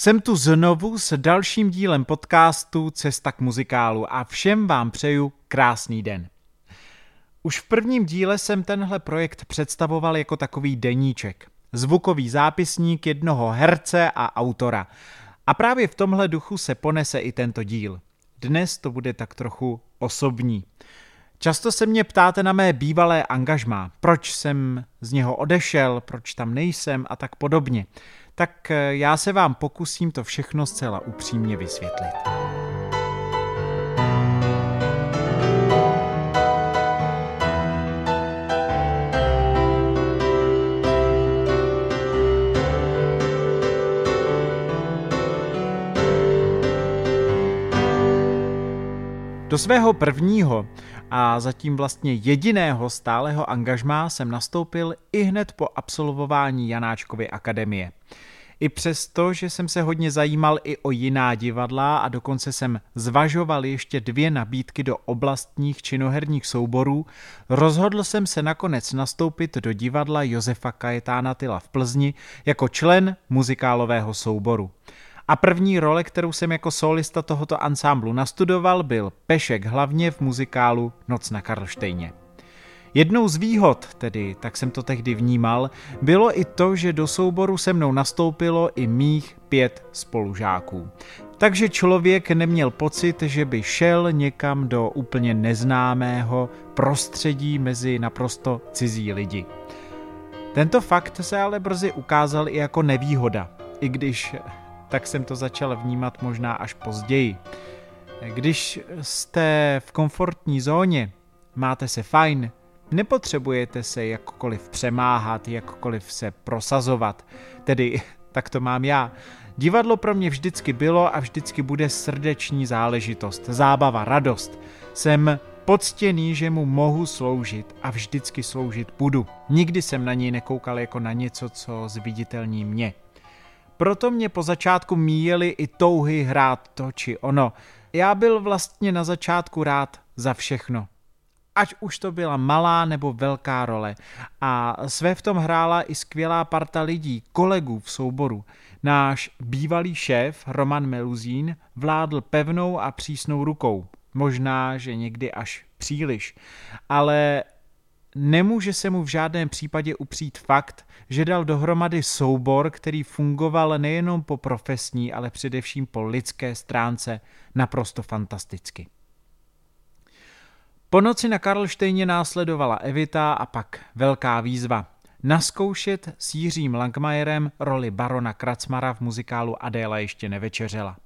Jsem tu znovu s dalším dílem podcastu Cesta k muzikálu a všem vám přeju krásný den. Už v prvním díle jsem tenhle projekt představoval jako takový deníček, zvukový zápisník jednoho herce a autora. A právě v tomhle duchu se ponese i tento díl. Dnes to bude tak trochu osobní. Často se mě ptáte na mé bývalé angažmá, proč jsem z něho odešel, proč tam nejsem a tak podobně. Tak já se vám pokusím to všechno zcela upřímně vysvětlit. Do svého prvního a zatím vlastně jediného stálého angažmá jsem nastoupil i hned po absolvování Janáčkovy akademie. I přesto, že jsem se hodně zajímal i o jiná divadla a dokonce jsem zvažoval ještě 2 nabídky do oblastních činoherních souborů, rozhodl jsem se nakonec nastoupit do divadla Josefa Kajetána Tyla v Plzni jako člen muzikálového souboru. A první role, kterou jsem jako solista tohoto ansámblu nastudoval, byl Pešek hlavně v muzikálu Noc na Karlštejně. Jednou z výhod, tedy tak jsem to tehdy vnímal, bylo i to, že do souboru se mnou nastoupilo i mých 5 spolužáků. Takže člověk neměl pocit, že by šel někam do úplně neznámého prostředí mezi naprosto cizí lidi. Tento fakt se ale brzy ukázal i jako nevýhoda, i když tak jsem to začal vnímat možná až později. Když jste v komfortní zóně, máte se fajn, nepotřebujete se jakkoliv přemáhat, jakkoliv se prosazovat. Tedy, tak to mám já. Divadlo pro mě vždycky bylo a vždycky bude srdeční záležitost, zábava, radost. Jsem poctěný, že mu mohu sloužit a vždycky sloužit budu. Nikdy jsem na něj nekoukal jako na něco, co zviditelní mě. Proto mě po začátku míjely i touhy hrát to či ono. Já byl vlastně na začátku rád za všechno. Ať už to byla malá nebo velká role. A své v tom hrála i skvělá parta lidí, kolegů v souboru. Náš bývalý šéf Roman Meluzín vládl pevnou a přísnou rukou. Možná, že někdy až příliš. Ale nemůže se mu v žádném případě upřít fakt, že dal dohromady soubor, který fungoval nejenom po profesní, ale především po lidské stránce naprosto fantasticky. Po Noci na Karlštejně následovala Evita a pak velká výzva. Nazkoušet s Jiřím Lankmajerem roli barona Kracmara v muzikálu Adéla ještě nevečeřela.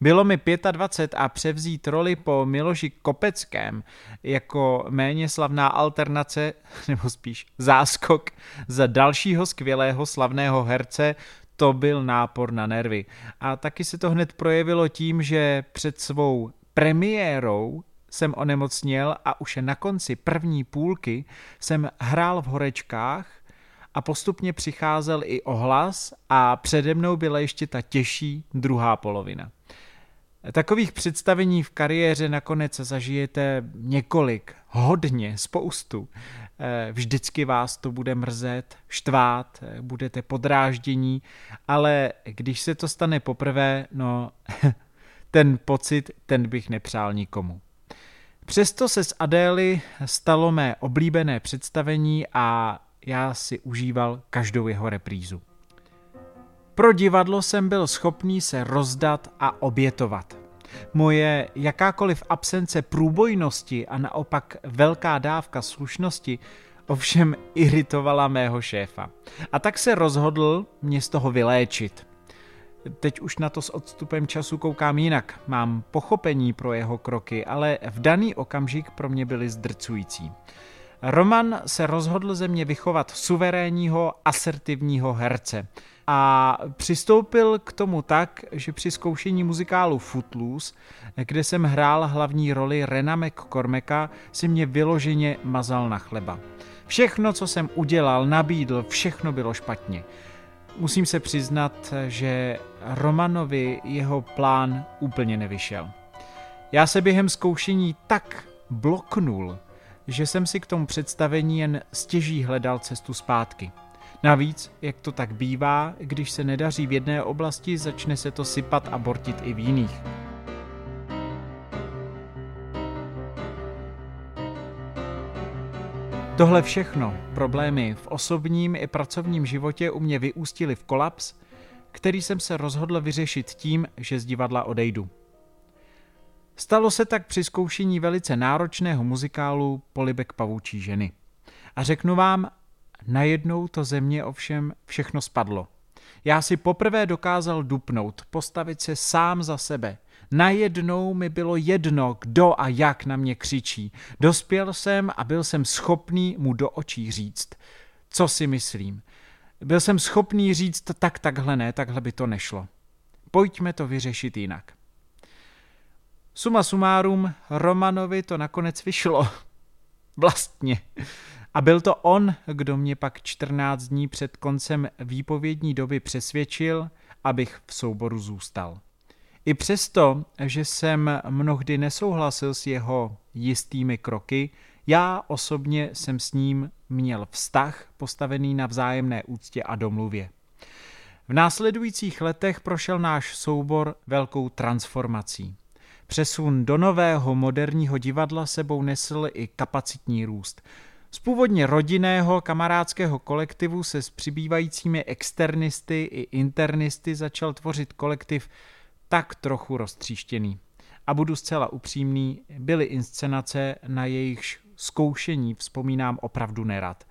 Bylo mi 25 a převzít roli po Miloši Kopeckém jako méně slavná alternace, nebo spíš záskok za dalšího skvělého slavného herce, to byl nápor na nervy. A taky se to hned projevilo tím, že před svou premiérou jsem onemocněl a už na konci první půlky jsem hrál v horečkách a postupně přicházel i ohlas a přede mnou byla ještě ta těžší druhá polovina. Takových představení v kariéře nakonec zažijete několik, hodně, spoustu. Vždycky vás to bude mrzet, štvát, budete podráždění, ale když se to stane poprvé, no ten pocit, ten bych nepřál nikomu. Přesto se z Adély stalo mé oblíbené představení a já si užíval každou jeho reprízu. Pro divadlo jsem byl schopný se rozdat a obětovat. Moje jakákoliv absence průbojnosti a naopak velká dávka slušnosti ovšem iritovala mého šéfa. A tak se rozhodl mě z toho vyléčit. Teď už na to s odstupem času koukám jinak, mám pochopení pro jeho kroky, ale v daný okamžik pro mě byly zdrcující. Roman se rozhodl ze mě vychovat suverénního, asertivního herce a přistoupil k tomu tak, že při zkoušení muzikálu Footloose, kde jsem hrál hlavní roli Rena McCormacka, si mě vyloženě mazal na chleba. Všechno, co jsem udělal, nabídl, všechno bylo špatně. Musím se přiznat, že Romanovi jeho plán úplně nevyšel. Já se během zkoušení tak bloknul, že jsem si k tomu představení jen stěží hledal cestu zpátky. Navíc, jak to tak bývá, když se nedaří v jedné oblasti, začne se to sypat a bortit i v jiných. Tohle všechno, problémy v osobním i pracovním životě u mě vyústily v kolaps, který jsem se rozhodl vyřešit tím, že z divadla odejdu. Stalo se tak při zkoušení velice náročného muzikálu Polibek Pavoučí ženy. A řeknu vám, najednou to ze mě ovšem všechno spadlo. Já si poprvé dokázal dupnout, postavit se sám za sebe. Najednou mi bylo jedno, kdo a jak na mě křičí. Dospěl jsem a byl jsem schopný mu do očí říct, co si myslím. Byl jsem schopný říct, takhle ne, takhle by to nešlo. Pojďme to vyřešit jinak. Suma sumárum, Romanovi to nakonec vyšlo. Vlastně. A byl to on, kdo mě pak 14 dní před koncem výpovědní doby přesvědčil, abych v souboru zůstal. I přesto, že jsem mnohdy nesouhlasil s jeho jistými kroky, já osobně jsem s ním měl vztah postavený na vzájemné úctě a domluvě. V následujících letech prošel náš soubor velkou transformací. Přesun do nového moderního divadla sebou nesl i kapacitní růst. Z původně rodinného kamarádského kolektivu se s přibývajícími externisty i internisty začal tvořit kolektiv tak trochu roztříštěný. A budu zcela upřímný, byly inscenace, na jejichž zkoušení vzpomínám opravdu nerad.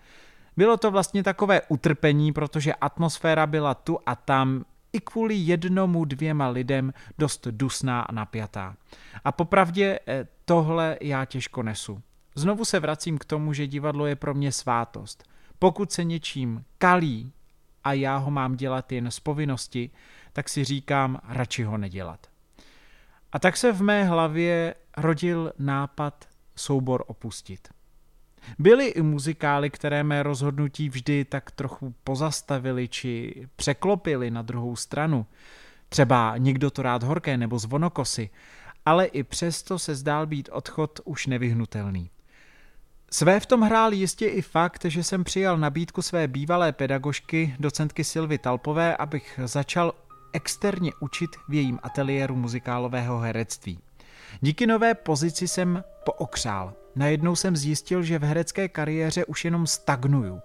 Bylo to vlastně takové utrpení, protože atmosféra byla tu a tam i kvůli jednomu dvěma lidem dost dusná a napjatá. A popravdě tohle já těžko nesu. Znovu se vracím k tomu, že divadlo je pro mě svátost. Pokud se něčím kalí a já ho mám dělat jen z povinnosti, tak si říkám, radši ho nedělat. A tak se v mé hlavě rodil nápad soubor opustit. Byly i muzikály, které mé rozhodnutí vždy tak trochu pozastavily či překlopily na druhou stranu. Třeba Někdo to rád horké nebo Zvonokosy, ale i přesto se zdál být odchod už nevyhnutelný. Své v tom hrál jistě i fakt, že jsem přijal nabídku své bývalé pedagožky, docentky Silvy Talpové, abych začal externě učit v jejím ateliéru muzikálového herectví. Díky nové pozici jsem pookřál. Najednou jsem zjistil, že v herecké kariéře už jenom stagnuju.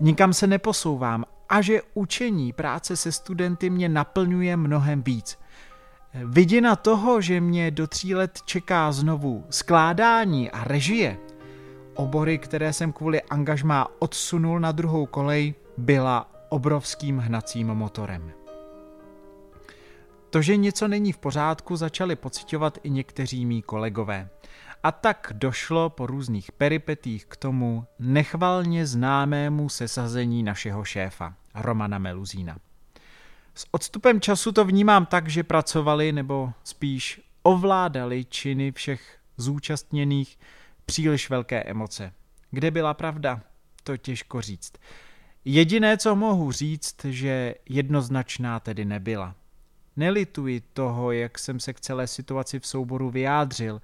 Nikam se neposouvám a že učení, práce se studenty mě naplňuje mnohem víc. Vidina toho, že mě do 3 let čeká znovu skládání a režie, obory, které jsem kvůli angažmá odsunul na druhou kolej, byla obrovským hnacím motorem. To, že něco není v pořádku, začali pociťovat i někteří mí kolegové. A tak došlo po různých peripetích k tomu nechvalně známému sesazení našeho šéfa, Romana Meluzína. S odstupem času to vnímám tak, že pracovali nebo spíš ovládali činy všech zúčastněných příliš velké emoce. Kde byla pravda? To těžko říct. Jediné, co mohu říct, že jednoznačná tedy nebyla. Nelituji toho, jak jsem se k celé situaci v souboru vyjádřil.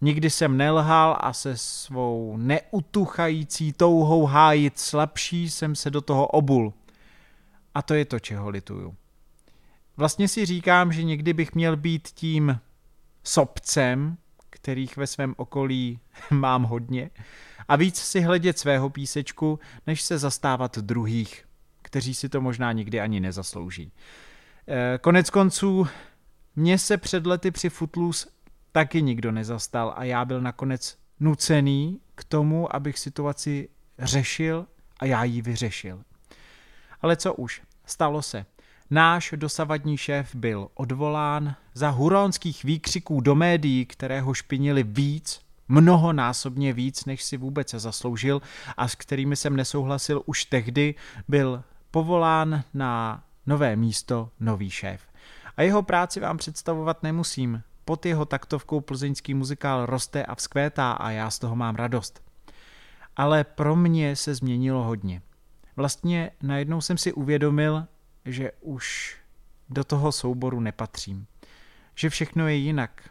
Nikdy jsem nelhal a se svou neutuchající touhou hájit slabší jsem se do toho obul. A to je to, čeho lituju. Vlastně si říkám, že někdy bych měl být tím sobcem, kterých ve svém okolí mám hodně, a víc si hledět svého písečku, než se zastávat druhých, kteří si to možná nikdy ani nezaslouží. Konec konců, mě se před lety při Footloose taky nikdo nezastal a já byl nakonec nucený k tomu, abych situaci řešil a já ji vyřešil. Ale co už, stalo se. Náš dosavadní šéf byl odvolán za huronských výkřiků do médií, které ho špinili víc, mnohonásobně víc, než si vůbec zasloužil a s kterými jsem nesouhlasil už tehdy, byl povolán na nové místo, nový šéf. A jeho práci vám představovat nemusím. Pod jeho taktovkou plzeňský muzikál roste a vzkvétá a já z toho mám radost. Ale pro mě se změnilo hodně. Vlastně najednou jsem si uvědomil, že už do toho souboru nepatřím. Že všechno je jinak.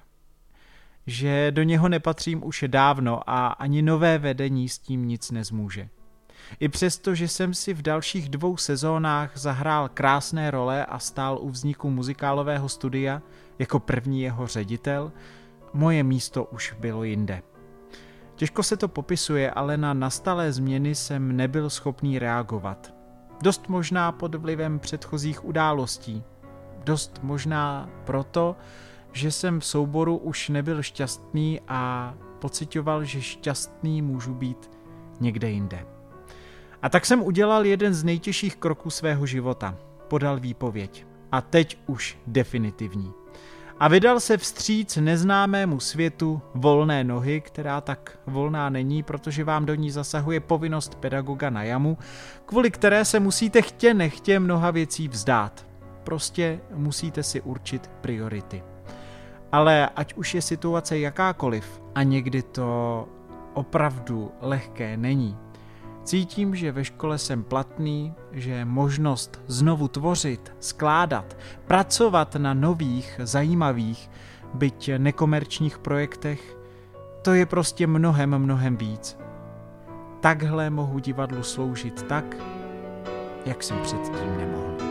Že do něho nepatřím už dávno a ani nové vedení s tím nic nezmůže. I přesto, že jsem si v dalších 2 sezónách zahrál krásné role a stál u vzniku muzikálového studia jako první jeho ředitel, moje místo už bylo jinde. Těžko se to popisuje, ale na nastalé změny jsem nebyl schopný reagovat. Dost možná pod vlivem předchozích událostí. Dost možná proto, že jsem v souboru už nebyl šťastný a pociťoval, že šťastný můžu být někde jinde. A tak jsem udělal jeden z nejtěžších kroků svého života. Podal výpověď. A teď už definitivní. A vydal se vstříc neznámému světu volné nohy, která tak volná není, protože vám do ní zasahuje povinnost pedagoga na JAMU, kvůli které se musíte chtě nechtě mnoha věcí vzdát. Prostě musíte si určit priority. Ale ať už je situace jakákoliv, a někdy to opravdu lehké není, cítím, že ve škole jsem platný, že možnost znovu tvořit, skládat, pracovat na nových, zajímavých, byť nekomerčních projektech, to je prostě mnohem, mnohem víc. Takhle mohu divadlu sloužit tak, jak jsem předtím nemohl.